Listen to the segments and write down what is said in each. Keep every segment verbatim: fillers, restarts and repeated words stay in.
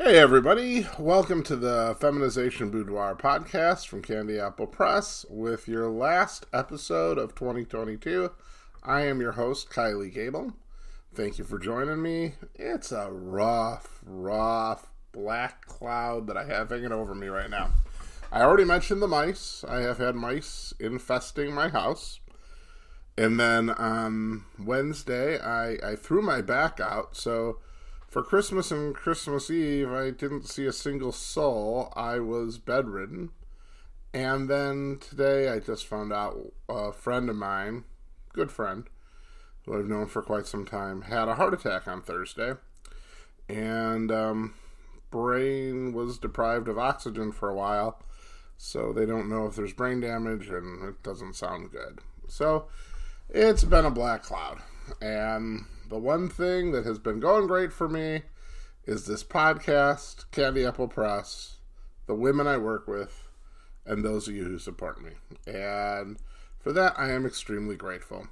Hey everybody, welcome to the Feminization Boudoir podcast from Candy Apple Press with your last episode of twenty twenty-two. I am your host, Kylie Gable. Thank you for joining me. It's a rough, rough black cloud that I have hanging over me right now. I already mentioned the mice. I have had mice infesting my house. And then on Wednesday, I, I threw my back out, so for Christmas and Christmas Eve, I didn't see a single soul. I was bedridden. And then today, I just found out a friend of mine, good friend, who I've known for quite some time, had a heart attack on Thursday. And um, brain was deprived of oxygen for a while. So they don't know if there's brain damage, and it doesn't sound good. So it's been a black cloud. And the one thing that has been going great for me is this podcast, Candy Apple Press, the women I work with, and those of you who support me. And for that, I am extremely grateful.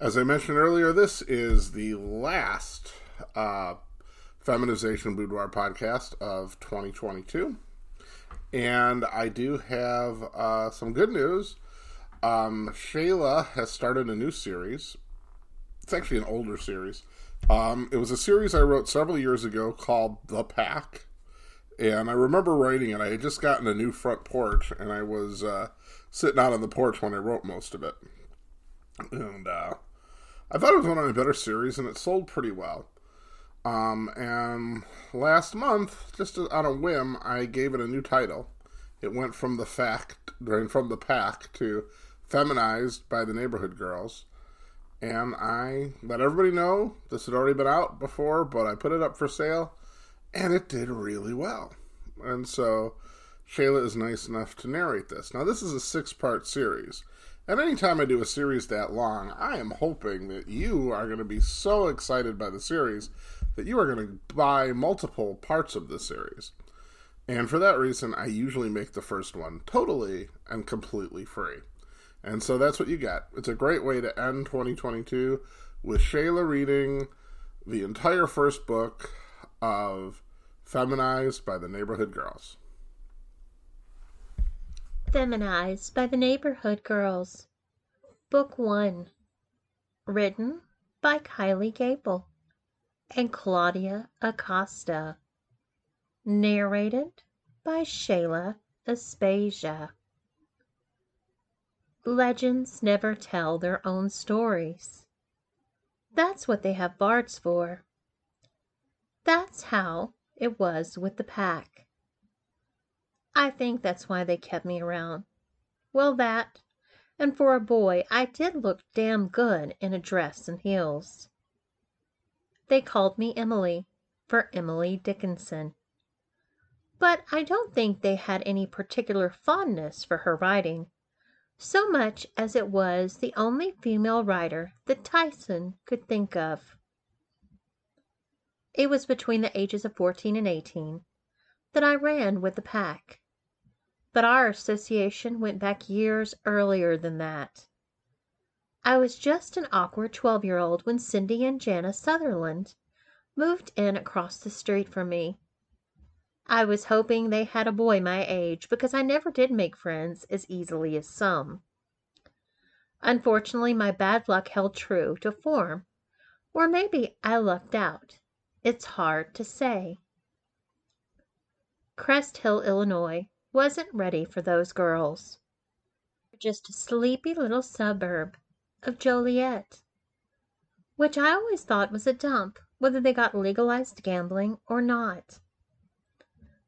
As I mentioned earlier, this is the last uh, Feminization Boudoir podcast of twenty twenty-two. And I do have uh, some good news. Um, Shayla has started a new series. It's actually an older series. Um, it was a series I wrote several years ago called The Pack. And I remember writing it. I had just gotten a new front porch, and I was uh, sitting out on the porch when I wrote most of it. And uh, I thought it was one of my better series, and it sold pretty well. Um, and last month, just on a whim, I gave it a new title. It went from the, fact, from the Pack to Feminized by the Neighborhood Girls. And I let everybody know this had already been out before, but I put it up for sale, and it did really well. And so Shayla is nice enough to narrate this. Now, this is a six-part series, and anytime I do a series that long, I am hoping that you are going to be so excited by the series that you are going to buy multiple parts of the series. And for that reason, I usually make the first one totally and completely free. And so that's what you got. It's a great way to end twenty twenty-two with Shayla reading the entire first book of Feminized by the Neighborhood Girls. Feminized by the Neighborhood Girls. Book one. Written by Kylie Gable and Claudia Acosta. Narrated by Shayla Aspasia. Legends never tell their own stories. That's what they have bards for. That's how it was with the pack. I think that's why they kept me around. Well, that, and for a boy, I did look damn good in a dress and heels. They called me Emily, for Emily Dickinson. But I don't think they had any particular fondness for her writing, so much as it was the only female writer that Tyson could think of. It was between the ages of fourteen and eighteen that I ran with the pack, but our association went back years earlier than that. I was just an awkward twelve-year-old when Cindy and Jana Sutherland moved in across the street from me. I was hoping they had a boy my age because I never did make friends as easily as some. Unfortunately, my bad luck held true to form, or maybe I lucked out. It's hard to say. Crest Hill, Illinois, wasn't ready for those girls. Just a sleepy little suburb of Joliet, which I always thought was a dump, whether they got legalized gambling or not.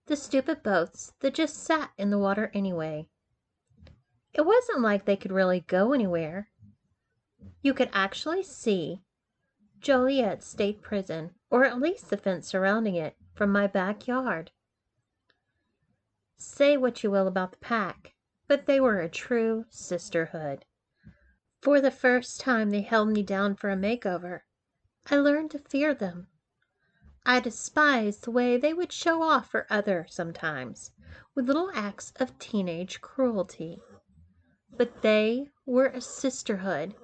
The stupid boats that just sat in the water anyway. It wasn't like they could really go anywhere. You could actually see Joliet State Prison, or at least the fence surrounding it, from my backyard. Say what you will about the pack, but they were a true sisterhood. For the first time they held me down for a makeover, I learned to fear them. I despised the way they would show off for others sometimes, with little acts of teenage cruelty. But they were a sisterhood.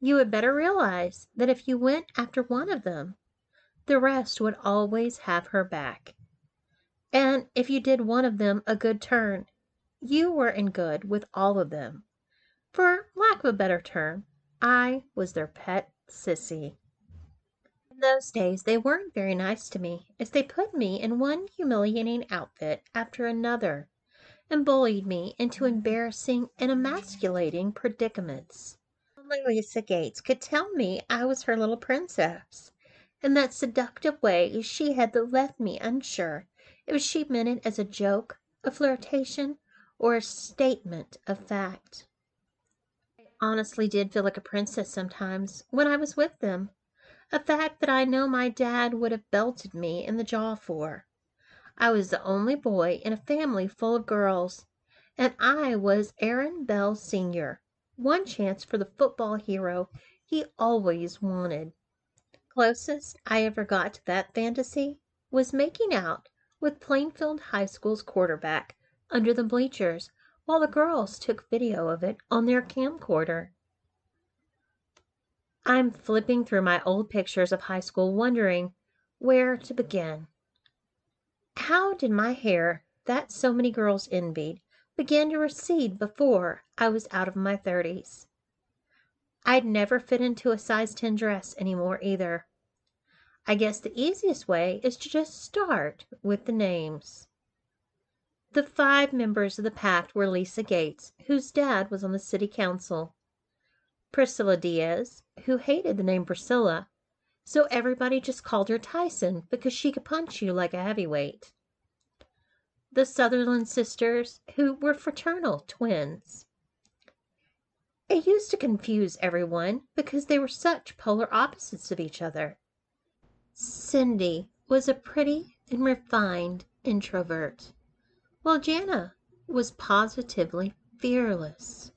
You had better realize that if you went after one of them, the rest would always have her back, And if you did one of them a good turn, you were in good with all of them. For lack of a better term, I was their pet sissy. In those days, they weren't very nice to me, as they put me in one humiliating outfit after another and bullied me into embarrassing and emasculating predicaments. Only Lisa Gates could tell me I was her little princess. In that seductive way she had that left me unsure if she meant it as a joke, a flirtation, or a statement of fact. I honestly did feel like a princess sometimes when I was with them, a fact that I know my dad would have belted me in the jaw for. I was the only boy in a family full of girls, and I was Aaron Bell Senior, one chance for the football hero he always wanted. Closest I ever got to that fantasy was making out with Plainfield High School's quarterback under the bleachers while the girls took video of it on their camcorder. I'm flipping through my old pictures of high school wondering where to begin. How did my hair, that so many girls envied, begin to recede before I was out of my thirties? I'd never fit into a size ten dress anymore either. I guess the easiest way is to just start with the names. The five members of the pact were Lisa Gates, whose dad was on the city council, Priscilla Diaz, who hated the name Priscilla, so everybody just called her Tyson because she could punch you like a heavyweight. The Sutherland sisters, who were fraternal twins. It used to confuse everyone because they were such polar opposites of each other. Cindy was a pretty and refined introvert, while Jana was positively fearless.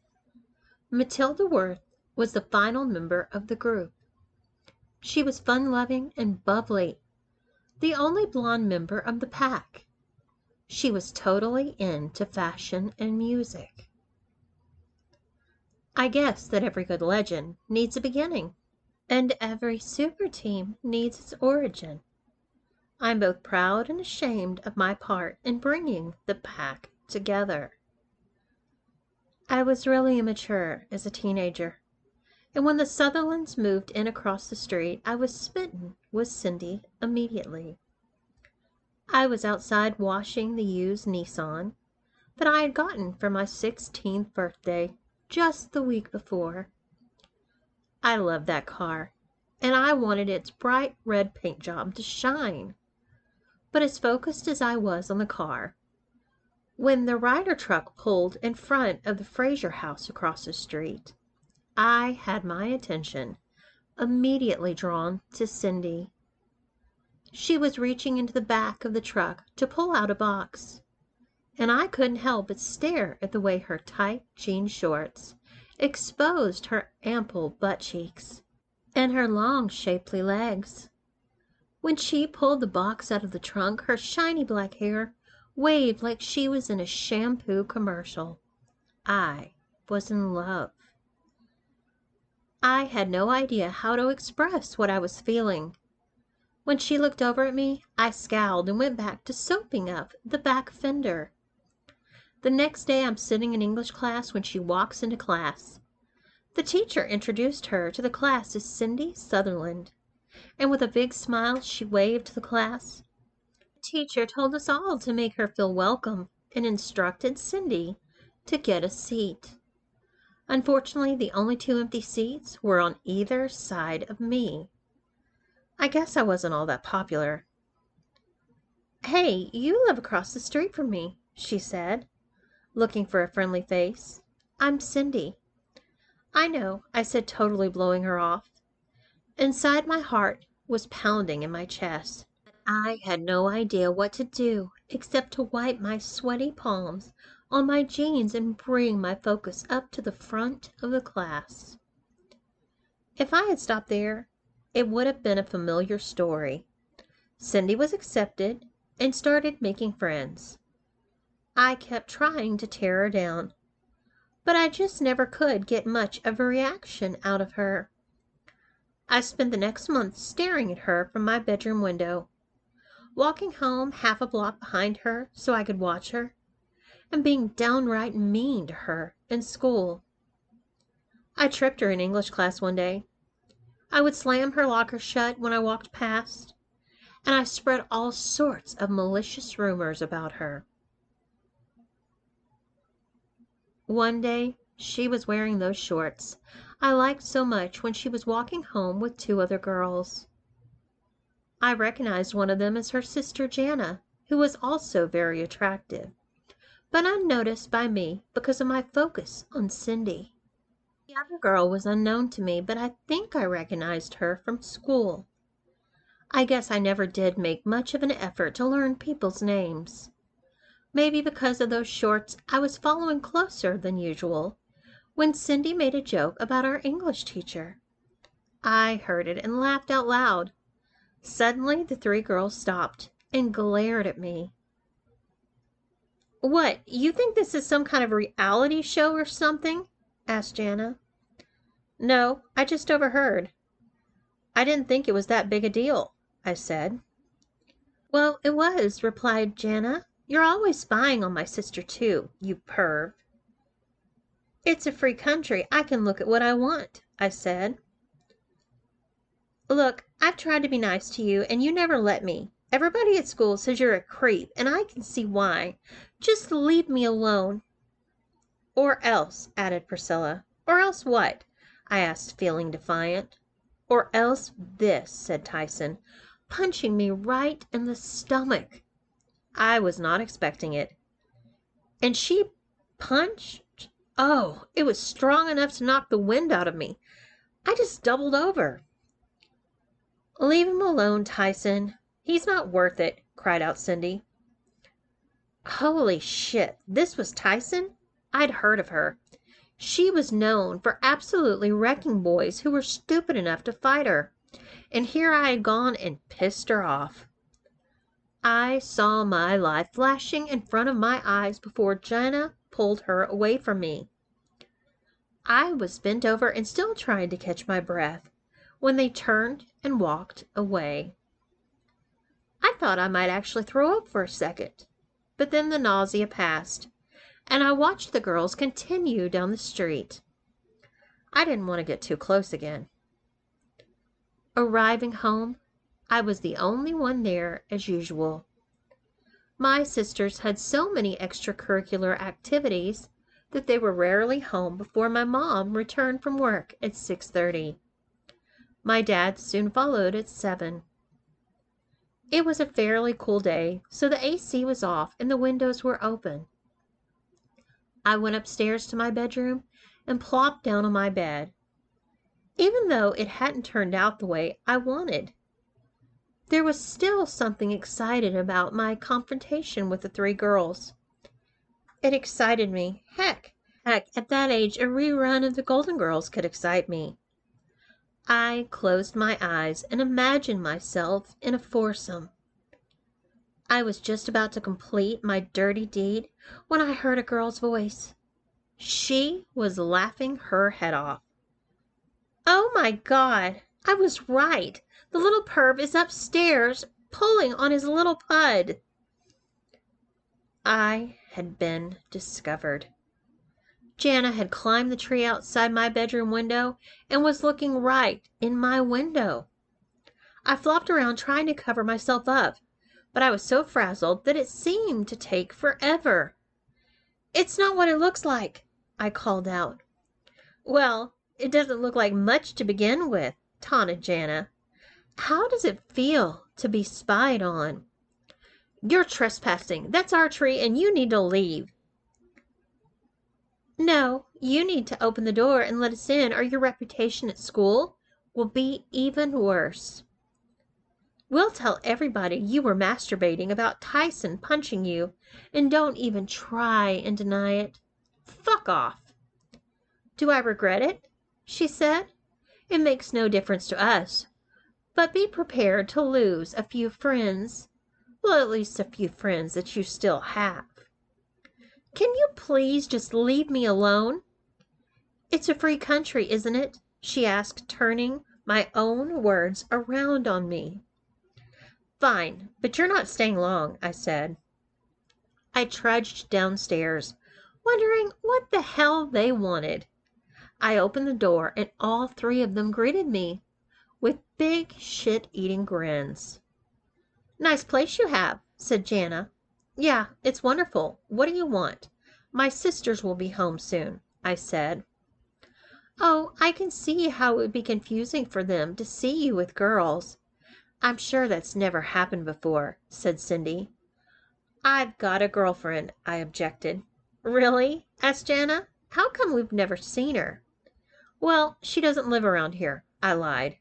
Matilda Wirth was the final member of the group. She was fun-loving and bubbly, the only blonde member of the pack. She was totally into fashion and music. I guess that every good legend needs a beginning, and every super team needs its origin. I'm both proud and ashamed of my part in bringing the pack together. I was really immature as a teenager. And when the Sutherlands moved in across the street, I was smitten with Cindy immediately. I was outside washing the used Nissan that I had gotten for my sixteenth birthday just the week before. I loved that car, and I wanted its bright red paint job to shine. But as focused as I was on the car, when the Ryder truck pulled in front of the Fraser house across the street, I had my attention immediately drawn to Cindy. She was reaching into the back of the truck to pull out a box, and I couldn't help but stare at the way her tight jean shorts exposed her ample butt cheeks and her long, shapely legs. When she pulled the box out of the trunk, her shiny black hair waved like she was in a shampoo commercial. I was in love. I had no idea how to express what I was feeling. When she looked over at me, I scowled and went back to soaping up the back fender. The next day I'm sitting in English class when she walks into class. The teacher introduced her to the class as Cindy Sutherland, and with a big smile she waved to the class. The teacher told us all to make her feel welcome and instructed Cindy to get a seat. Unfortunately, the only two empty seats were on either side of me. I guess I wasn't all that popular. "Hey, you live across the street from me," she said, looking for a friendly face. "I'm Cindy." "I know," I said, totally blowing her off. Inside, my heart was pounding in my chest. I had no idea what to do except to wipe my sweaty palms on my jeans and bring my focus up to the front of the class. If I had stopped there, it would have been a familiar story. Cindy was accepted and started making friends. I kept trying to tear her down, but I just never could get much of a reaction out of her. I spent the next month staring at her from my bedroom window, walking home half a block behind her so I could watch her, and being downright mean to her in school. I tripped her in English class one day. I would slam her locker shut when I walked past, and I spread all sorts of malicious rumors about her. One day, she was wearing those shorts I liked so much when she was walking home with two other girls. I recognized one of them as her sister Jana, who was also very attractive, but unnoticed by me because of my focus on Cindy. The other girl was unknown to me, but I think I recognized her from school. I guess I never did make much of an effort to learn people's names. Maybe because of those shorts I was following closer than usual when Cindy made a joke about our English teacher. I heard it and laughed out loud. Suddenly the three girls stopped and glared at me. "What, you think this is some kind of reality show or something?" asked Jana. "No, I just overheard. I didn't think it was that big a deal," I said. "Well, it was," replied Jana. "You're always spying on my sister, too, you perv." "It's a free country. I can look at what I want," I said. "Look, I've tried to be nice to you, and you never let me. Everybody at school says you're a creep, and I can see why. Just leave me alone." "Or else," added Priscilla. "Or else what?" I asked, feeling defiant. "Or else this," said Tyson, punching me right in the stomach. I was not expecting it. And she punched? Oh, it was strong enough to knock the wind out of me. I just doubled over. "Leave him alone, Tyson. He's not worth it," cried out Cindy. Holy shit, this was Tyson? I'd heard of her. She was known for absolutely wrecking boys who were stupid enough to fight her. And here I had gone and pissed her off. I saw my life flashing in front of my eyes before Jana pulled her away from me. I was bent over and still trying to catch my breath when they turned and walked away. I thought I might actually throw up for a second, but then the nausea passed, and I watched the girls continue down the street. I didn't want to get too close again. Arriving home, I was the only one there as usual. My sisters had so many extracurricular activities that they were rarely home before my mom returned from work at six thirty. My dad soon followed at seven. It was a fairly cool day, so the A C was off and the windows were open. I went upstairs to my bedroom and plopped down on my bed, even though it hadn't turned out the way I wanted. There was still something exciting about my confrontation with the three girls. It excited me. Heck, heck, at that age, a rerun of the Golden Girls could excite me. I closed my eyes and imagined myself in a foursome. I was just about to complete my dirty deed when I heard a girl's voice. She was laughing her head off. "Oh my God, I was right. The little perv is upstairs pulling on his little pud." I had been discovered. Jana had climbed the tree outside my bedroom window and was looking right in my window. I flopped around trying to cover myself up, but I was so frazzled that it seemed to take forever. "It's not what it looks like," I called out. "Well, it doesn't look like much to begin with," taunted Jana. "How does it feel to be spied on?" "You're trespassing. That's our tree and you need to leave." "No, you need to open the door and let us in or your reputation at school will be even worse. We'll tell everybody you were masturbating about Tyson punching you and don't even try and deny it. Fuck off." "Do I regret it?" she said. "It makes no difference to us. But be prepared to lose a few friends, well, at least a few friends that you still have." "Can you please just leave me alone?" "It's a free country, isn't it?" she asked, turning my own words around on me. Fine, but you're not staying long, I said. I trudged downstairs, wondering what the hell they wanted. I opened the door and all three of them greeted me with big shit-eating grins. Nice place you have, said Jana. Yeah, it's wonderful. What do you want? My sisters will be home soon, I said. Oh, I can see how it would be confusing for them to see you with girls. I'm sure that's never happened before, said Cindy. I've got a girlfriend, I objected. Really? Asked Jana. How come we've never seen her? Well, she doesn't live around here, I lied.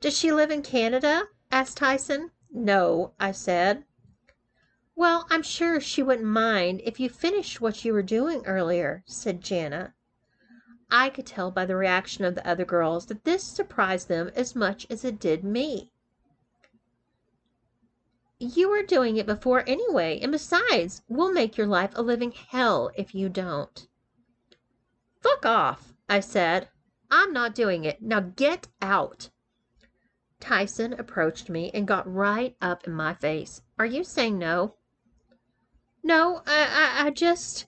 Does she live in Canada? Asked Tyson. No, I said. Well, I'm sure she wouldn't mind if you finished what you were doing earlier, said Jana. I could tell by the reaction of the other girls that this surprised them as much as it did me. You were doing it before anyway, and besides, we'll make your life a living hell if you don't. Fuck off, I said. I'm not doing it. Now get out. Tyson approached me and got right up in my face. Are you saying no? No, I, I, I just...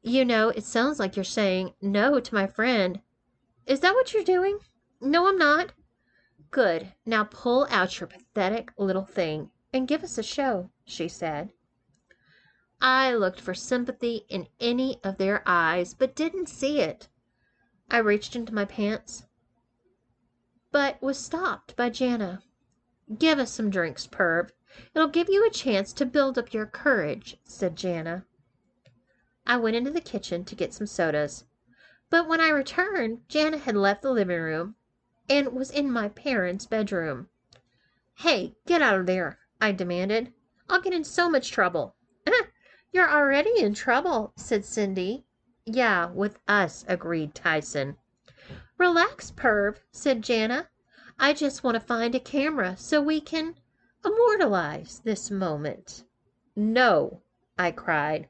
You know, it sounds like you're saying no to my friend. Is that what you're doing? No, I'm not. Good. Now pull out your pathetic little thing and give us a show, she said. I looked for sympathy in any of their eyes, but didn't see it. I reached into my pants, but was stopped by Jana. Give us some drinks, perv. It'll give you a chance to build up your courage, said Jana. I went into the kitchen to get some sodas, but when I returned, Jana had left the living room and was in my parents' bedroom. Hey, get out of there, I demanded. I'll get in so much trouble. You're already in trouble, said Cindy. Yeah, with us, agreed Tyson. Relax, perv, said Jana. I just want to find a camera so we can immortalize this moment. No, I cried.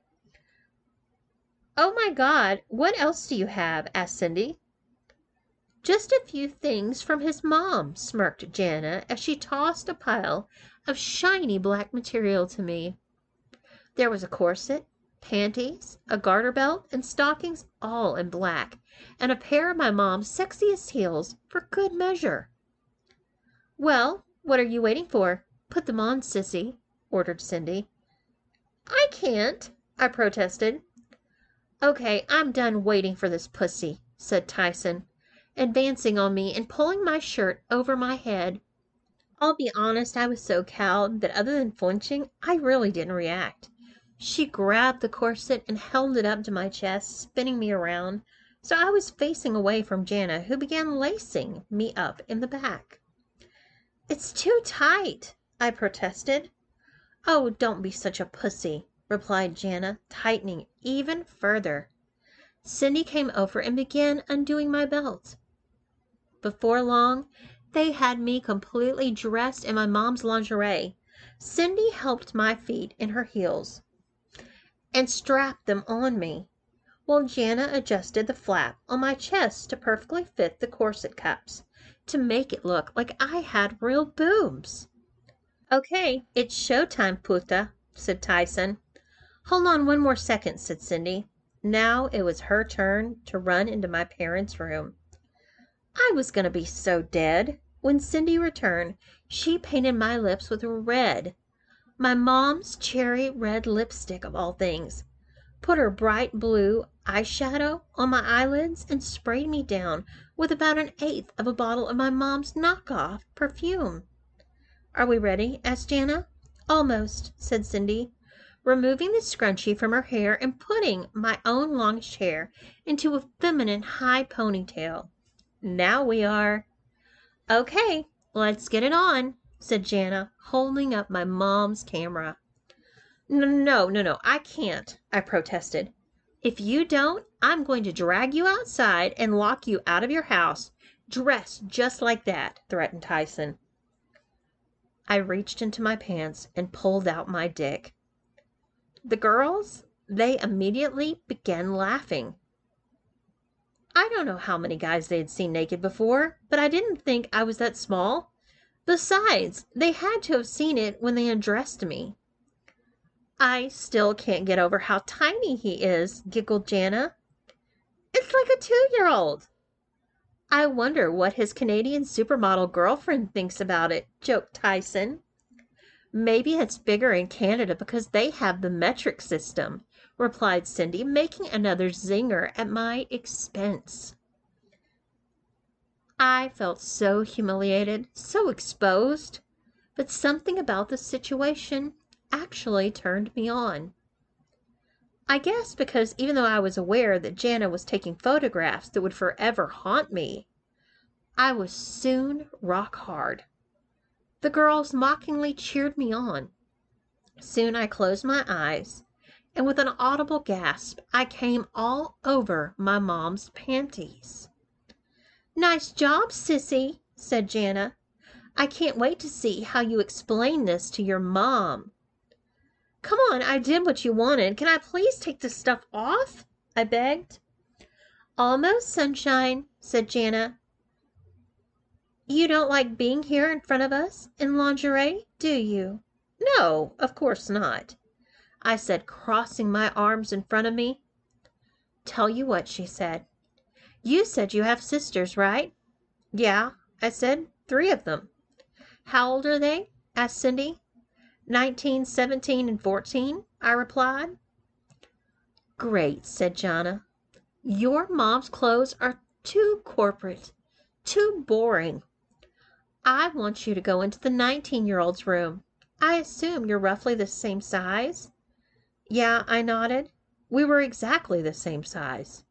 Oh my God, what else do you have? Asked Cindy. Just a few things from his mom, smirked Jana as she tossed a pile of shiny black material to me. There was a corset, panties, a garter belt, and stockings all in black, and a pair of my mom's sexiest heels for good measure. Well, what are you waiting for? Put them on, sissy, ordered Cindy. I can't, I protested. Okay, I'm done waiting for this pussy, said Tyson, advancing on me and pulling my shirt over my head. I'll be honest, I was so cowed that other than flinching, I really didn't react. She grabbed the corset and held it up to my chest, spinning me around, so I was facing away from Jana, who began lacing me up in the back. It's too tight, I protested. Oh, don't be such a pussy, replied Jana, tightening even further. Cindy came over and began undoing my belt. Before long, they had me completely dressed in my mom's lingerie. Cindy helped my feet in her heels and strapped them on me, while Jana adjusted the flap on my chest to perfectly fit the corset cups to make it look like I had real boobs. Okay, it's showtime, puta, said Tyson. Hold on one more second, said Cindy. Now it was her turn to run into my parents' room. I was going to be so dead. When Cindy returned, she painted my lips with red, my mom's cherry red lipstick of all things, put her bright blue eyeshadow on my eyelids, and sprayed me down with about an eighth of a bottle of my mom's knockoff perfume. Are we ready? Asked Jana. Almost, said Cindy, removing the scrunchie from her hair and putting my own longish hair into a feminine high ponytail. Now we are. Okay, let's get it on, said Jana, holding up my mom's camera. No, no, no, no, I can't, I protested. If you don't, I'm going to drag you outside and lock you out of your house, dressed just like that, threatened Tyson. I reached into my pants and pulled out my dick. The girls, they immediately began laughing. I don't know how many guys they had seen naked before, but I didn't think I was that small. Besides, they had to have seen it when they undressed me. I still can't get over how tiny he is, giggled Jana. It's like a two-year-old. I wonder what his Canadian supermodel girlfriend thinks about it, joked Tyson. Maybe it's bigger in Canada because they have the metric system, replied Cindy, making another zinger at my expense. I felt so humiliated, so exposed, but something about the situation actually turned me on. I guess because even though I was aware that Jana was taking photographs that would forever haunt me, I was soon rock hard. The girls mockingly cheered me on. Soon I closed my eyes, and with an audible gasp, I came all over my mom's panties. Nice job, sissy, said Jana. I can't wait to see how you explain this to your mom. Come on, I did what you wanted. Can I please take this stuff off? I begged. Almost, sunshine, said Jana. You don't like being here in front of us in lingerie, do you? No, of course not, I said, crossing my arms in front of me. Tell you what, she said. You said you have sisters, right? Yeah, I said, three of them. How old are they? Asked Cindy. Nineteen, seventeen, and fourteen, I replied. Great, said Jana. Your mom's clothes are too corporate, too boring. I want you to go into the nineteen-year-old's room. I assume you're roughly the same size? Yeah, I nodded. We were exactly the same size.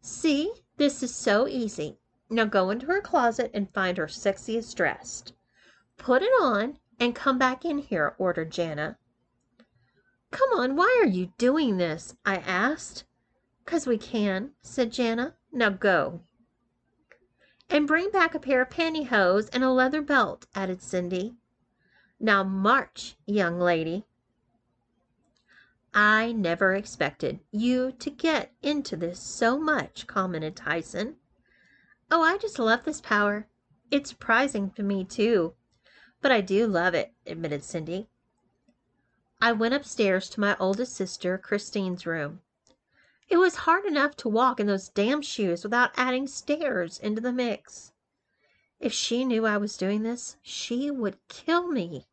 See? This is so easy. Now go into her closet and find her sexiest dress. Put it on and come back in here, ordered Jana. Come on, why are you doing this? I asked. Because we can, said Jana. Now go. And bring back a pair of pantyhose and a leather belt, added Cindy. Now march, young lady. I never expected you to get into this so much, commented Tyson. Oh, I just love this power. It's surprising to me, too. But I do love it, admitted Cindy. I went upstairs to my oldest sister, Christine's room. It was hard enough to walk in those damn shoes without adding stairs into the mix. If she knew I was doing this, she would kill me.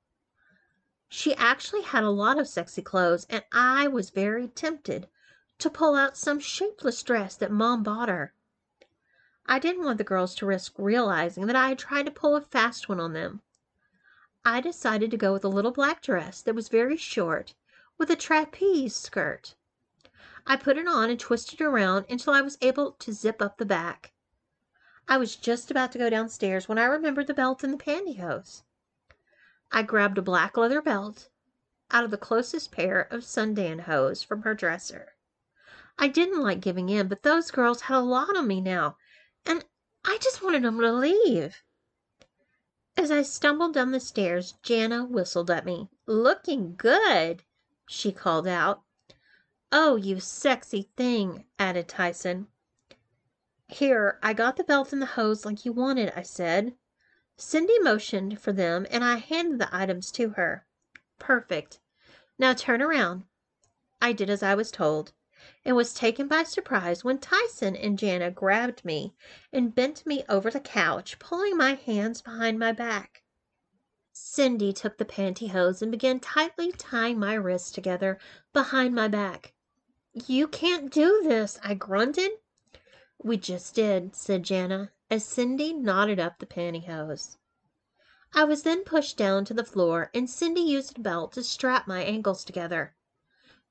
She actually had a lot of sexy clothes, and I was very tempted to pull out some shapeless dress that Mom bought her. I didn't want the girls to risk realizing that I had tried to pull a fast one on them. I decided to go with a little black dress that was very short, with a trapeze skirt. I put it on and twisted it around until I was able to zip up the back. I was just about to go downstairs when I remembered the belt and the pantyhose. I grabbed a black leather belt out of the closest pair of sundan hose from her dresser. I didn't like giving in, but those girls had a lot on me now, and I just wanted them to leave. As I stumbled down the stairs, Jana whistled at me. Looking good, she called out. Oh, you sexy thing, added Tyson. Here, I got the belt and the hose like you wanted, I said. Cindy motioned for them, and I handed the items to her. Perfect. Now turn around. I did as I was told, and was taken by surprise when Tyson and Jana grabbed me and bent me over the couch, pulling my hands behind my back. Cindy took the pantyhose and began tightly tying my wrists together behind my back. You can't do this, I grunted. We just did, said Jana, as Cindy knotted up the pantyhose. I was then pushed down to the floor, and Cindy used a belt to strap my ankles together.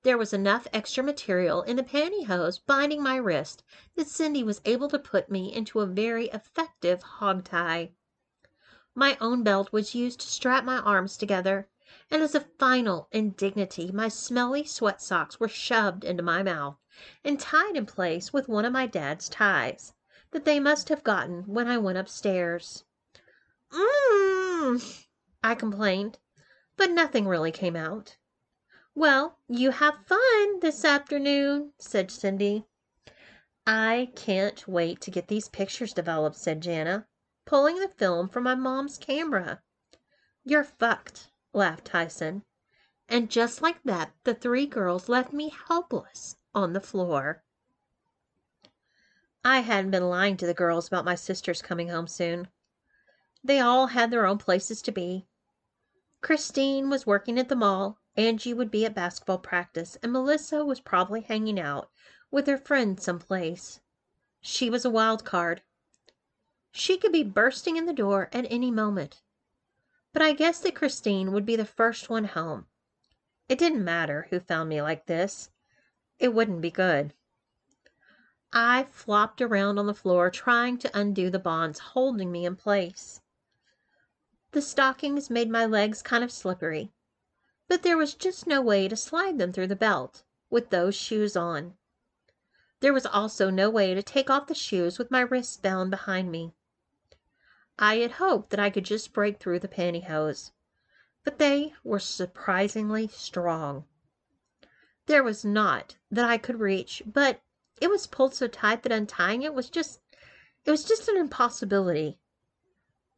There was enough extra material in the pantyhose binding my wrist that Cindy was able to put me into a very effective hog tie. My own belt was used to strap my arms together, and as a final indignity, my smelly sweat socks were shoved into my mouth and tied in place with one of my dad's ties that they must have gotten when I went upstairs. Mmm, I complained, but nothing really came out. Well, you have fun this afternoon, said Cindy. I can't wait to get these pictures developed, said Jana, pulling the film from my mom's camera. You're fucked, laughed Tyson. And just like that, the three girls left me helpless on the floor. I hadn't been lying to the girls about my sisters coming home soon. They all had their own places to be. Christine was working at the mall, Angie would be at basketball practice, and Melissa was probably hanging out with her friends someplace. She was a wild card. She could be bursting in the door at any moment. But I guessed that Christine would be the first one home. It didn't matter who found me like this. It wouldn't be good. I flopped around on the floor, trying to undo the bonds holding me in place. The stockings made my legs kind of slippery, but there was just no way to slide them through the belt with those shoes on. There was also no way to take off the shoes with my wrists bound behind me. I had hoped that I could just break through the pantyhose, but they were surprisingly strong. There was a knot that I could reach, but it was pulled so tight that untying it was just, it was just an impossibility.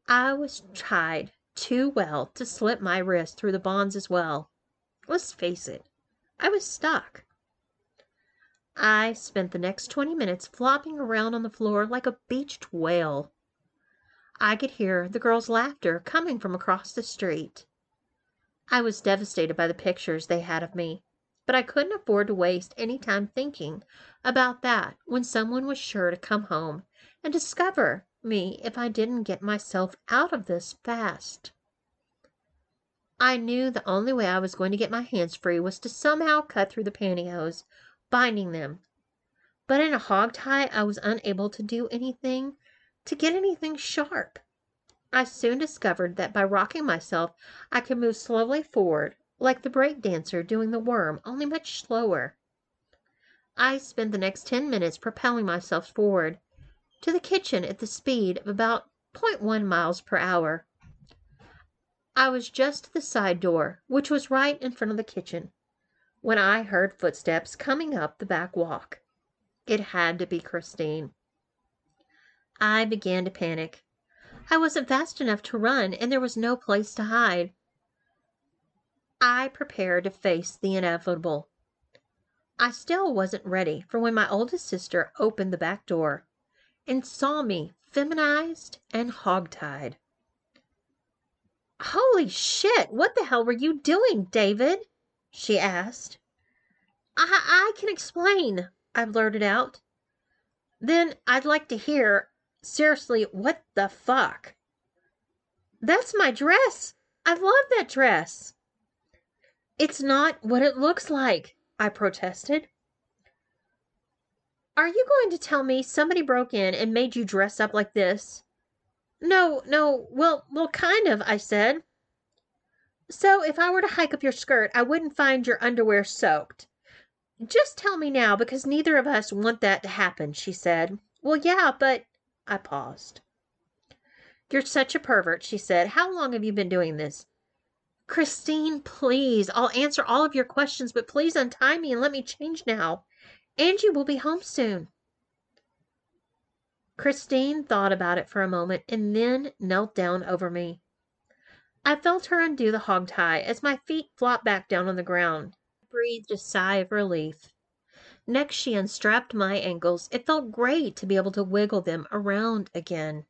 I was tied too well to slip my wrist through the bonds as well. Let's face it, I was stuck. I spent the next twenty minutes flopping around on the floor like a beached whale. I could hear the girls' laughter coming from across the street. I was devastated by the pictures they had of me, but I couldn't afford to waste any time thinking about that when someone was sure to come home and discover me if I didn't get myself out of this fast. I knew the only way I was going to get my hands free was to somehow cut through the pantyhose, binding them. But in a hog tie, I was unable to do anything to get anything sharp. I soon discovered that by rocking myself, I could move slowly forward, like the break dancer doing the worm, only much slower. I spent the next ten minutes propelling myself forward to the kitchen at the speed of about zero point one miles per hour. I was just to the side door, which was right in front of the kitchen, when I heard footsteps coming up the back walk. It had to be Christine. I began to panic. I wasn't fast enough to run, and there was no place to hide. I prepared to face the inevitable. I still wasn't ready for when my oldest sister opened the back door and saw me feminized and hogtied. "Holy shit, what the hell were you doing, David?" she asked. I, I can explain," I blurted out. "Then I'd like to hear, seriously, what the fuck?" "That's my dress. I love that dress." "It's not what it looks like," I protested. "Are you going to tell me somebody broke in and made you dress up like this?" "No, no, well, well, kind of," I said. "So if I were to hike up your skirt, I wouldn't find your underwear soaked. Just tell me now, because neither of us want that to happen," she said. "Well, yeah, but..." I paused. "You're such a pervert," she said. "How long have you been doing this?" "Christine, please. I'll answer all of your questions, but please untie me and let me change now. Angie will be home soon." Christine thought about it for a moment and then knelt down over me. I felt her undo the hog tie as my feet flopped back down on the ground. I breathed a sigh of relief. Next, she unstrapped my ankles. It felt great to be able to wiggle them around again.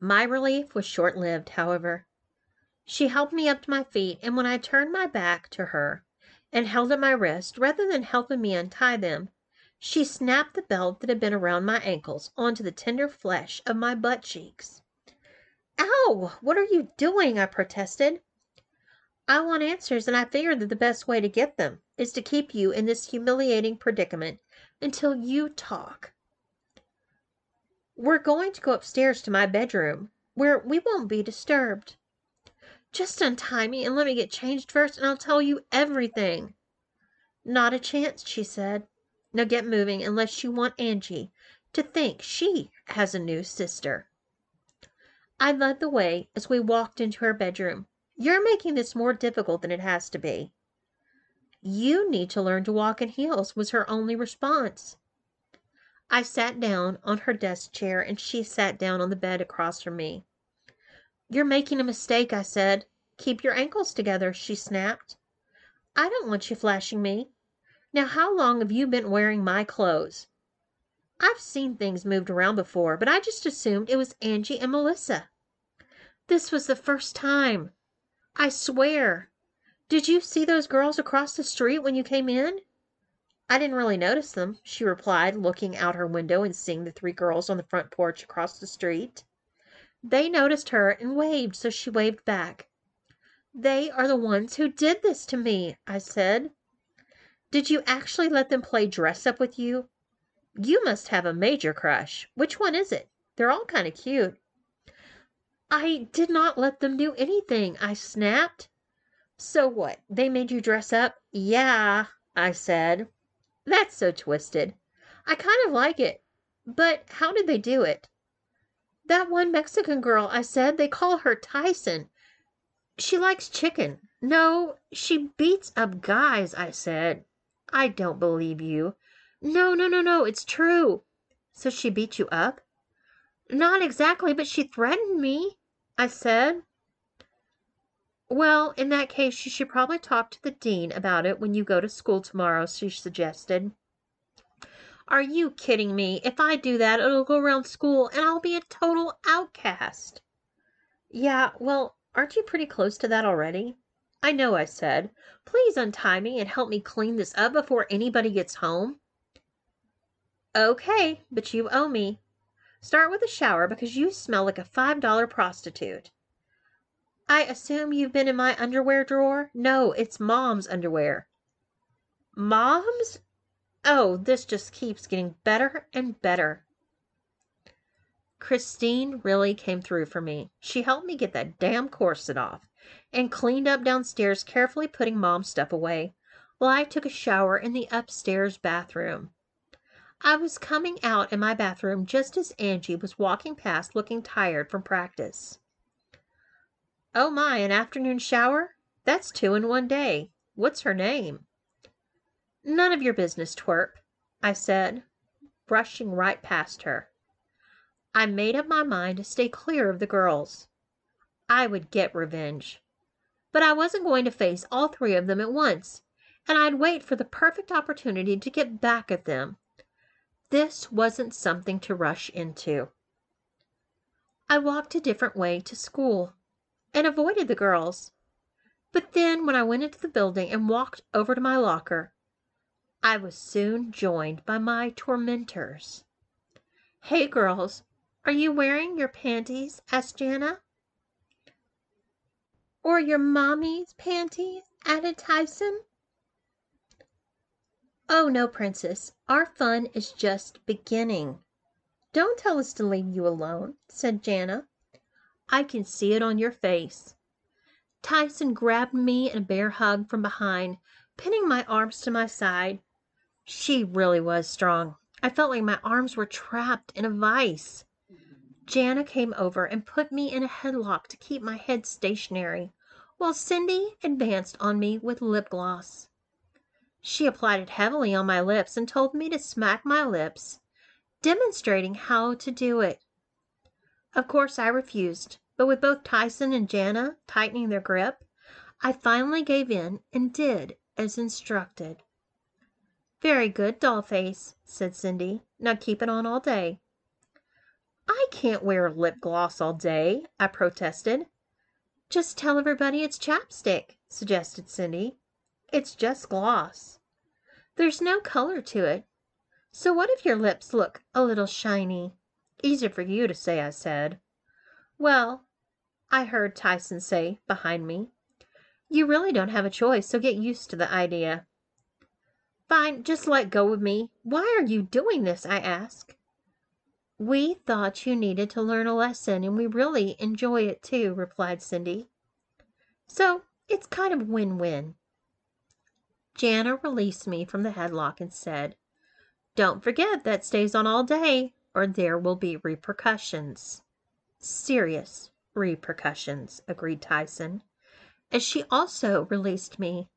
My relief was short-lived, however. She helped me up to my feet, and when I turned my back to her and held at my wrist, rather than helping me untie them, she snapped the belt that had been around my ankles onto the tender flesh of my butt cheeks. "Ow! What are you doing?" I protested. "I want answers, and I figured that the best way to get them is to keep you in this humiliating predicament until you talk. We're going to go upstairs to my bedroom, where we won't be disturbed. Just untie me and let me get changed first, and I'll tell you everything." "Not a chance," she said. "Now get moving, unless you want Angie to think she has a new sister." I led the way as we walked into her bedroom. "You're making this more difficult than it has to be." "You need to learn to walk in heels," was her only response. I sat down on her desk chair, and she sat down on the bed across from me. "You're making a mistake," I said. "Keep your ankles together," she snapped. "I don't want you flashing me. Now how long have you been wearing my clothes?" I've seen things moved around before, but I just assumed it was Angie and Melissa. This was the first time. I swear. "Did you see those girls across the street when you came in?" "I didn't really notice them," she replied, looking out her window and seeing the three girls on the front porch across the street. They noticed her and waved, so she waved back. "They are the ones who did this to me," I said. "Did you actually let them play dress-up with you? You must have a major crush. Which one is it? They're all kind of cute." "I did not let them do anything," I snapped. "So what? They made you dress up?" "Yeah," I said. "That's so twisted. I kind of like it. But how did they do it?" "That one Mexican girl," I said. "They call her Tyson. She likes chicken. No, she beats up guys," I said. "I don't believe you." "No, no, no, no, it's true." "So she beat you up?" "Not exactly, but she threatened me," I said. "Well, in that case, you should probably talk to the dean about it when you go to school tomorrow," she suggested. "Are you kidding me? If I do that, it'll go around school and I'll be a total outcast." "Yeah, well, aren't you pretty close to that already?" "I know," I said. "Please untie me and help me clean this up before anybody gets home." "Okay, but you owe me. Start with a shower because you smell like a five dollar prostitute." "I assume you've been in my underwear drawer?" "No, it's Mom's underwear." "Mom's? Oh, this just keeps getting better and better." Christine really came through for me. She helped me get that damn corset off and cleaned up downstairs, carefully putting Mom's stuff away, while I took a shower in the upstairs bathroom. I was coming out in my bathroom just as Angie was walking past looking tired from practice. "Oh my, an afternoon shower? That's two in one day. What's her name?" "None of your business, twerp," I said, brushing right past her. I made up my mind to stay clear of the girls. I would get revenge. But I wasn't going to face all three of them at once, and I'd wait for the perfect opportunity to get back at them. This wasn't something to rush into. I walked a different way to school and avoided the girls. But then when I went into the building and walked over to my locker, I was soon joined by my tormentors. "Hey girls, are you wearing your panties?" asked Jana. "Or your mommy's panties?" added Tyson. "Oh no, princess. Our fun is just beginning. Don't tell us to leave you alone," said Jana. "I can see it on your face." Tyson grabbed me in a bear hug from behind, pinning my arms to my side. She really was strong. I felt like my arms were trapped in a vice. Jana came over and put me in a headlock to keep my head stationary, while Cindy advanced on me with lip gloss. She applied it heavily on my lips and told me to smack my lips, demonstrating how to do it. Of course, I refused, but with both Tyson and Jana tightening their grip, I finally gave in and did as instructed. "Very good, dollface," said Cindy. "Now keep it on all day." "I can't wear lip gloss all day," I protested. "Just tell everybody it's chapstick," suggested Cindy. "It's just gloss. There's no color to it. So what if your lips look a little shiny? Easier for you to say," I said. "Well," I heard Tyson say behind me, "you really don't have a choice, so get used to the idea." "Fine, just let go of me. Why are you doing this?" I asked. "We thought you needed to learn a lesson, and we really enjoy it too," replied Cindy. "So it's kind of win-win." Jana released me from the headlock and said, "Don't forget that stays on all day, or there will be repercussions." "Serious repercussions," agreed Tyson, and she also released me.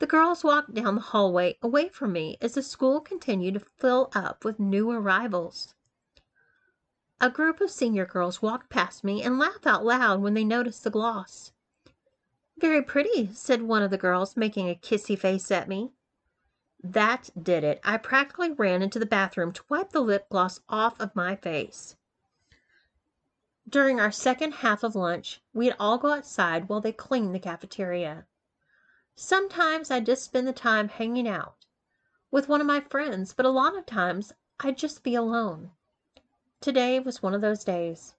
The girls walked down the hallway away from me as the school continued to fill up with new arrivals. A group of senior girls walk past me and laugh out loud when they notice the gloss. "Very pretty," said one of the girls, making a kissy face at me. That did it. I practically ran into the bathroom to wipe the lip gloss off of my face. During our second half of lunch, we'd all go outside while they cleaned the cafeteria. Sometimes I'd just spend the time hanging out with one of my friends, but a lot of times I'd just be alone. Today was one of those days.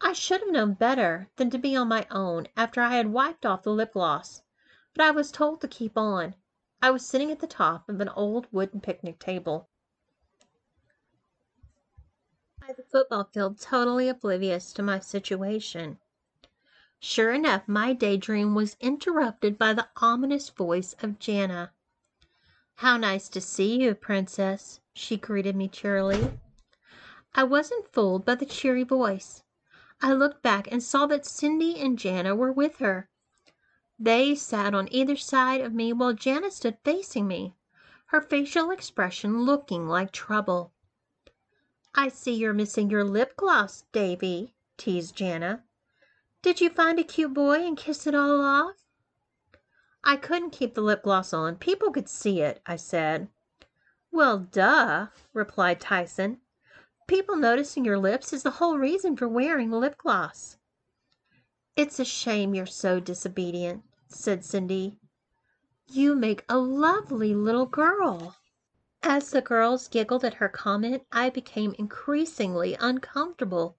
I should have known better than to be on my own after I had wiped off the lip gloss, but I was told to keep on. I was sitting at the top of an old wooden picnic table by the football field, totally oblivious to my situation. Sure enough, my daydream was interrupted by the ominous voice of Jana. "How nice to see you, Princess," she greeted me cheerily. I wasn't fooled by the cheery voice. I looked back and saw that Cindy and Jana were with her. They sat on either side of me while Jana stood facing me, her facial expression looking like trouble. "I see you're missing your lip gloss, Davy," teased Jana. "Did you find a cute boy and kiss it all off?" "I couldn't keep the lip gloss on. People could see it," I said. "Well, duh," replied Tyson. "People noticing your lips is the whole reason for wearing lip gloss." "It's a shame you're so disobedient," said Cindy. "You make a lovely little girl." As the girls giggled at her comment, I became increasingly uncomfortable.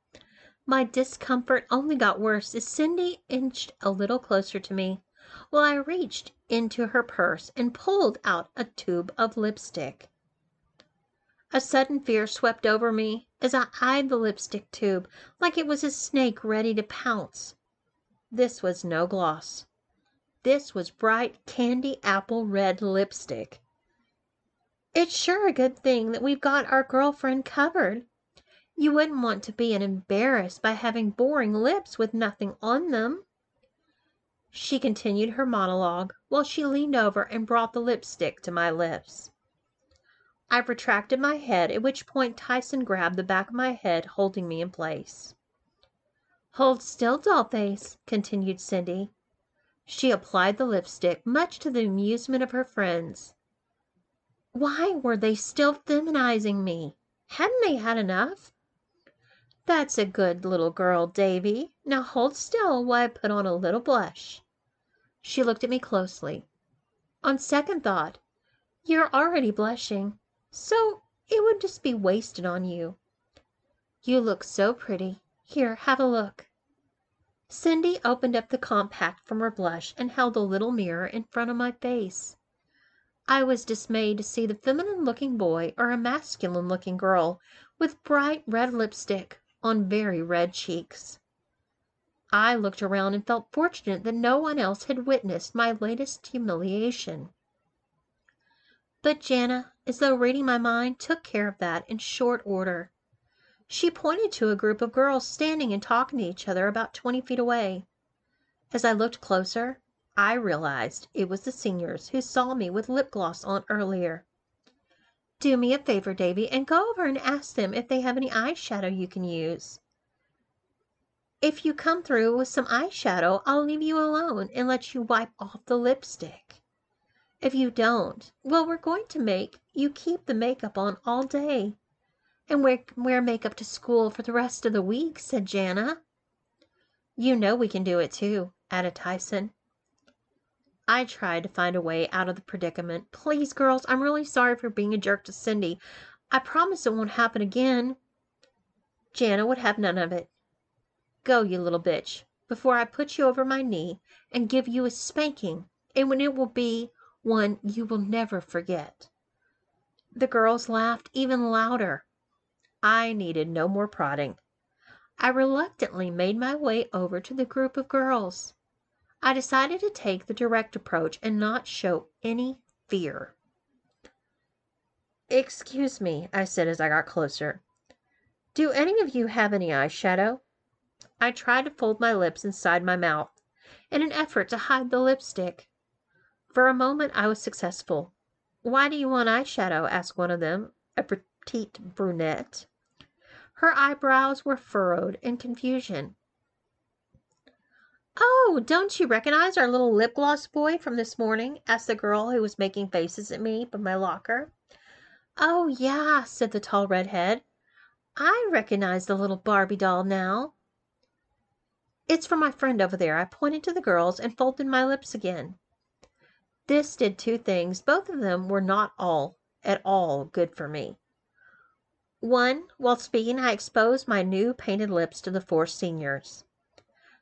My discomfort only got worse as Cindy inched a little closer to me, while I reached into her purse and pulled out a tube of lipstick. A sudden fear swept over me as I eyed the lipstick tube like it was a snake ready to pounce. This was no gloss. This was bright candy apple red lipstick. "It's sure a good thing that we've got our girlfriend covered. You wouldn't want to be embarrassed by having boring lips with nothing on them." She continued her monologue while she leaned over and brought the lipstick to my lips. I retracted my head, at which point Tyson grabbed the back of my head, holding me in place. "Hold still, dollface," continued Cindy. She applied the lipstick, much to the amusement of her friends. Why were they still feminizing me? Hadn't they had enough? "That's a good little girl, Davy. Now hold still while I put on a little blush." She looked at me closely. On second thought, "You're already blushing, so it would just be wasted on you. You look so pretty. Here, have a look." Cindy opened up the compact from her blush and held a little mirror in front of my face. I was dismayed to see the feminine-looking boy or a masculine-looking girl with bright red lipstick on very red cheeks. I looked around and felt fortunate that no one else had witnessed my latest humiliation. But Jana, as though reading my mind, took care of that in short order. She pointed to a group of girls standing and talking to each other about twenty feet away. As I looked closer, I realized it was the seniors who saw me with lip gloss on earlier. "Do me a favor, Davy, and go over and ask them if they have any eyeshadow you can use. If you come through with some eyeshadow, I'll leave you alone and let you wipe off the lipstick. If you don't, well, we're going to make you keep the makeup on all day and wear, wear makeup to school for the rest of the week," said Jana. "You know we can do it too," added Tyson. I tried to find a way out of the predicament. "Please, girls, I'm really sorry for being a jerk to Cindy. I promise it won't happen again." Jana would have none of it. "Go, you little bitch, before I put you over my knee and give you a spanking, and when it will be one you will never forget." The girls laughed even louder. I needed no more prodding. I reluctantly made my way over to the group of girls. I decided to take the direct approach and not show any fear. "Excuse me," I said as I got closer. "Do any of you have any eyeshadow?" I tried to fold my lips inside my mouth in an effort to hide the lipstick. For a moment I was successful. "Why do you want eyeshadow?" asked one of them, a petite brunette. Her eyebrows were furrowed in confusion. "Oh, don't you recognize our little lip gloss boy from this morning?" asked the girl who was making faces at me by my locker. "Oh, yeah," said the tall redhead. "I recognize the little Barbie doll now. It's from my friend over there." I pointed to the girls and folded my lips again. This did two things. Both of them were not all at all good for me. One, while speaking, I exposed my new painted lips to the four seniors.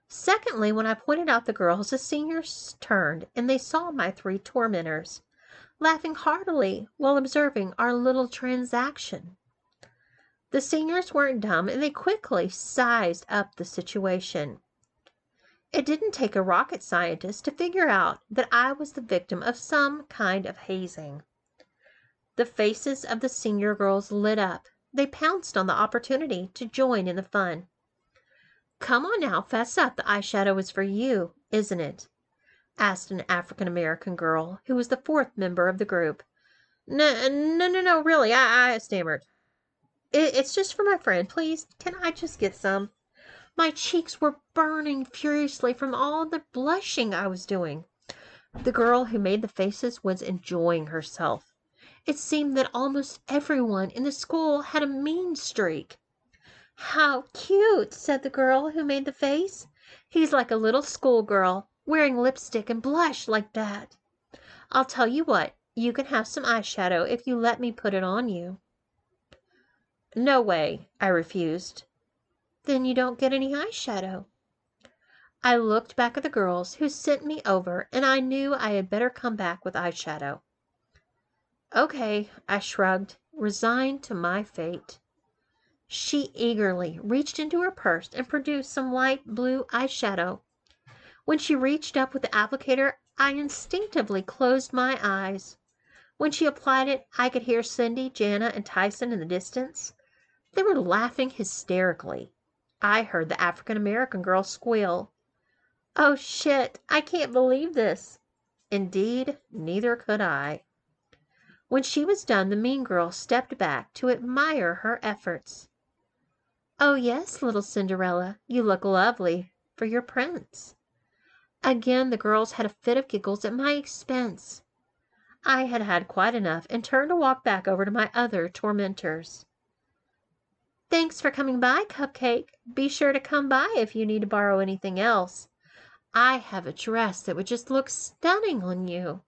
Secondly, when I pointed out the girls, the seniors turned, and they saw my three tormentors, laughing heartily while observing our little transaction. The seniors weren't dumb, and they quickly sized up the situation. It didn't take a rocket scientist to figure out that I was the victim of some kind of hazing. The faces of the senior girls lit up. They pounced on the opportunity to join in the fun. "Come on now, fess up, the eyeshadow is for you, isn't it?" asked an African-American girl who was the fourth member of the group. No, no, no, no, really, I, I stammered. It, it's just for my friend, please, can I just get some? My cheeks were burning furiously from all the blushing I was doing. The girl who made the faces was enjoying herself. It seemed that almost everyone in the school had a mean streak. "How cute," said the girl who made the face. "He's like a little schoolgirl, wearing lipstick and blush like that. I'll tell you what, you can have some eyeshadow if you let me put it on you." "No way," I refused. "Then you don't get any eyeshadow." I looked back at the girls who sent me over, and I knew I had better come back with eyeshadow. "Okay," I shrugged, resigned to my fate. She eagerly reached into her purse and produced some light blue eyeshadow. When she reached up with the applicator, I instinctively closed my eyes. When she applied it, I could hear Cindy, Jana, and Tyson in the distance. They were laughing hysterically. I heard the African-American girl squeal. "Oh, shit, I can't believe this." Indeed, neither could I. When she was done, the mean girl stepped back to admire her efforts. "Oh, yes, little Cinderella, you look lovely for your prince." Again, the girls had a fit of giggles at my expense. I had had quite enough and turned to walk back over to my other tormentors. "Thanks for coming by, Cupcake. Be sure to come by if you need to borrow anything else. I have a dress that would just look stunning on you."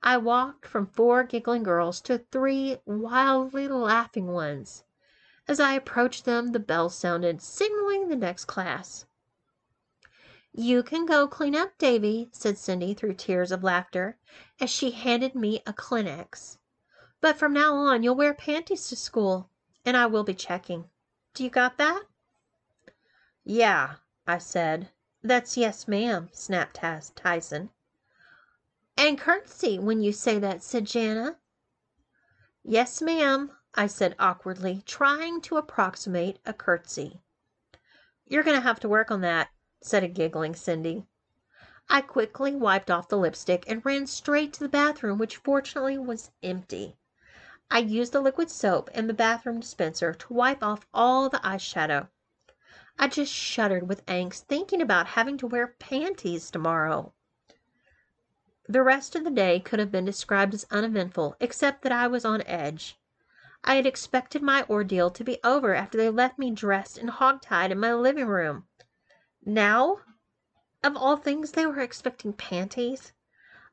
I walked from four giggling girls to three wildly laughing ones. As I approached them, the bell sounded, signaling the next class. "You can go clean up, Davy," said Cindy through tears of laughter, as she handed me a Kleenex. "But from now on, you'll wear panties to school, and I will be checking. Do you got that?" "Yeah," I said. "That's yes, ma'am," snapped Tyson. "And curtsy when you say that," said Jana. "Yes, ma'am," I said awkwardly, trying to approximate a curtsy. "You're going to have to work on that," said a giggling Cindy. I quickly wiped off the lipstick and ran straight to the bathroom, which fortunately was empty. I used the liquid soap and the bathroom dispenser to wipe off all the eyeshadow. I just shuddered with angst thinking about having to wear panties tomorrow. The rest of the day could have been described as uneventful, except that I was on edge. I had expected my ordeal to be over after they left me dressed and hogtied in my living room. Now, of all things, they were expecting panties.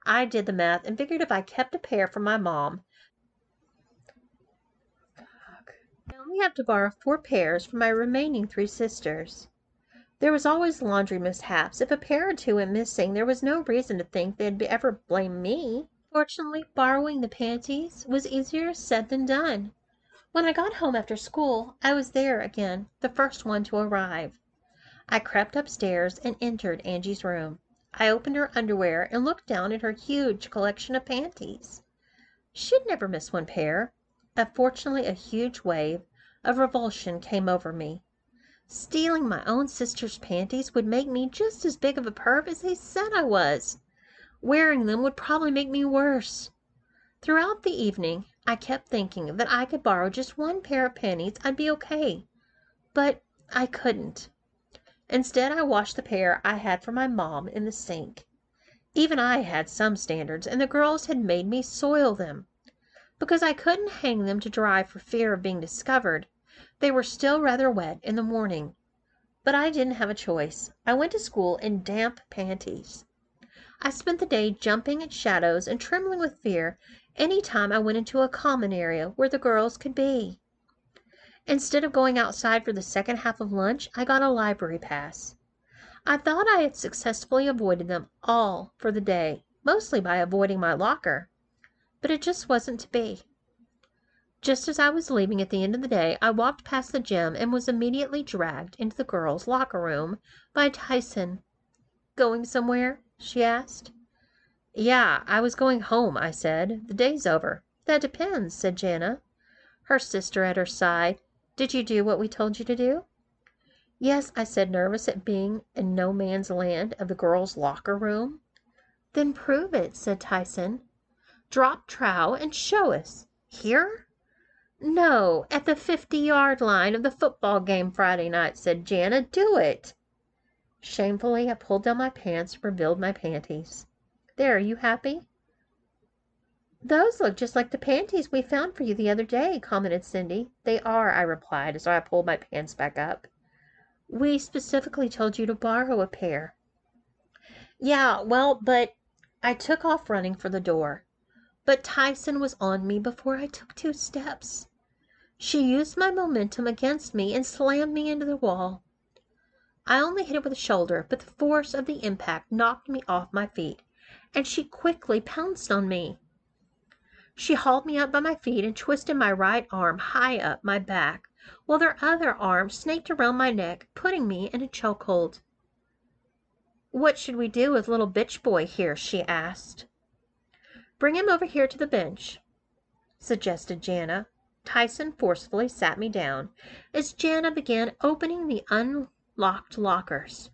I did the math and figured if I kept a pair from my mom, I only have to borrow four pairs from my remaining three sisters. There was always laundry mishaps. If a pair or two went missing, there was no reason to think they'd ever blame me. Fortunately, borrowing the panties was easier said than done. When I got home after school, I was there again, the first one to arrive. I crept upstairs and entered Angie's room. I opened her underwear and looked down at her huge collection of panties. She'd never miss one pair. Unfortunately, a huge wave of revulsion came over me. Stealing my own sister's panties would make me just as big of a perv as they said I was. Wearing them would probably make me worse. Throughout the evening, I kept thinking that I could borrow just one pair of panties, I'd be okay. But I couldn't. Instead, I washed the pair I had for my mom in the sink. Even I had some standards, and the girls had made me soil them. Because I couldn't hang them to dry for fear of being discovered, they were still rather wet in the morning. But I didn't have a choice. I went to school in damp panties. I spent the day jumping at shadows and trembling with fear any time I went into a common area where the girls could be. Instead of going outside for the second half of lunch, I got a library pass. I thought I had successfully avoided them all for the day, mostly by avoiding my locker, but it just wasn't to be. Just as I was leaving at the end of the day, I walked past the gym and was immediately dragged into the girls' locker room by Tyson. "Going somewhere?" she asked. "Yeah, I was going home," I said. "The day's over." "That depends," said Jana, her sister at her side. "Did you do what we told you to do?" "Yes," I said, nervous at being in no man's land of the girls' locker room. "Then prove it," said Tyson. "Drop trow and show us." "Here?" "No, at the fifty-yard line of the football game Friday night," said Jana. "Do it." Shamefully, I pulled down my pants and revealed my panties. "There, are you happy?" "Those look just like the panties we found for you the other day," commented Cindy. "They are," I replied, as I pulled my pants back up. "We specifically told you to borrow a pair." "Yeah, well, but..." I took off running for the door, but Tyson was on me before I took two steps. She used my momentum against me and slammed me into the wall. I only hit it with a shoulder, but the force of the impact knocked me off my feet, and she quickly pounced on me. She hauled me up by my feet and twisted my right arm high up my back, while their other arm snaked around my neck, putting me in a chokehold. "What should we do with little bitch boy here?" she asked. "Bring him over here to the bench," suggested Jana. Tyson forcefully sat me down as Jana began opening the unlocked lockers.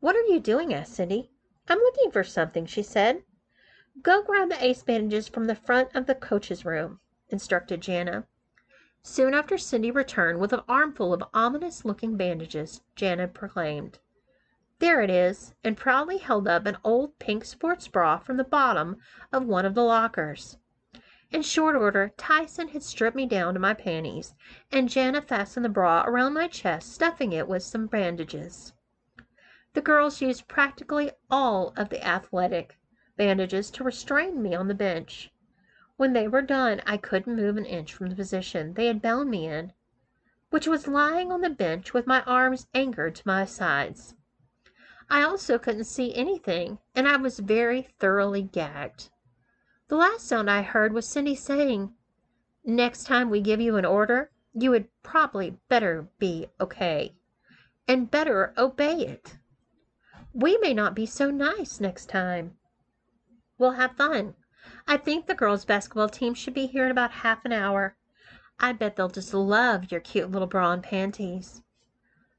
"What are you doing?" asked Cindy. "I'm looking for something," she said. "Go grab the ace bandages from the front of the coach's room," instructed Jana. Soon after Cindy returned with an armful of ominous-looking bandages. Jana proclaimed, "There it is," and proudly held up an old pink sports bra from the bottom of one of the lockers. In short order, Tyson had stripped me down to my panties, and Jana fastened the bra around my chest, stuffing it with some bandages. The girls used practically all of the athletic bandages to restrain me on the bench. When they were done, I couldn't move an inch from the position they had bound me in, which was lying on the bench with my arms anchored to my sides. I also couldn't see anything, and I was very thoroughly gagged. The last sound I heard was Cindy saying, "Next time we give you an order, you had probably better be okay, and better obey it. We may not be so nice next time. We'll have fun. I think the girls' basketball team should be here in about half an hour. I bet they'll just love your cute little bra and panties."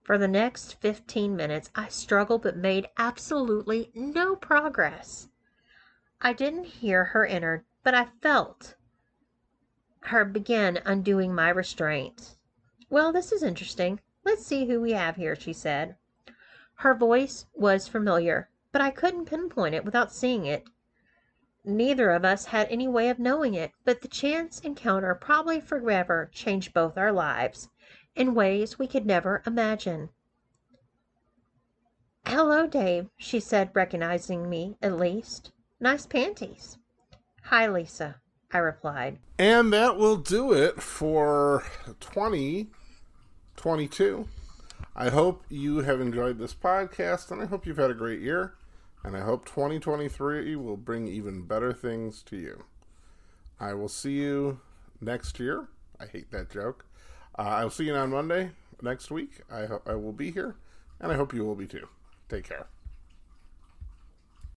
For the next fifteen minutes, I struggled but made absolutely no progress. I didn't hear her enter, but I felt her begin undoing my restraint. "Well, this is interesting. Let's see who we have here," she said. Her voice was familiar, but I couldn't pinpoint it without seeing it. Neither of us had any way of knowing it, but the chance encounter probably forever changed both our lives in ways we could never imagine. "Hello, Dave," she said, recognizing me at least. "Nice panties." "Hi, Lisa," I replied. And that will do it for twenty twenty-two. I hope you have enjoyed this podcast, and I hope you've had a great year, and I hope twenty twenty-three will bring even better things to you. I will see you next year. I hate that joke. Uh, I will see you on Monday next week. I, ho- I will be here, and I hope you will be too. Take care.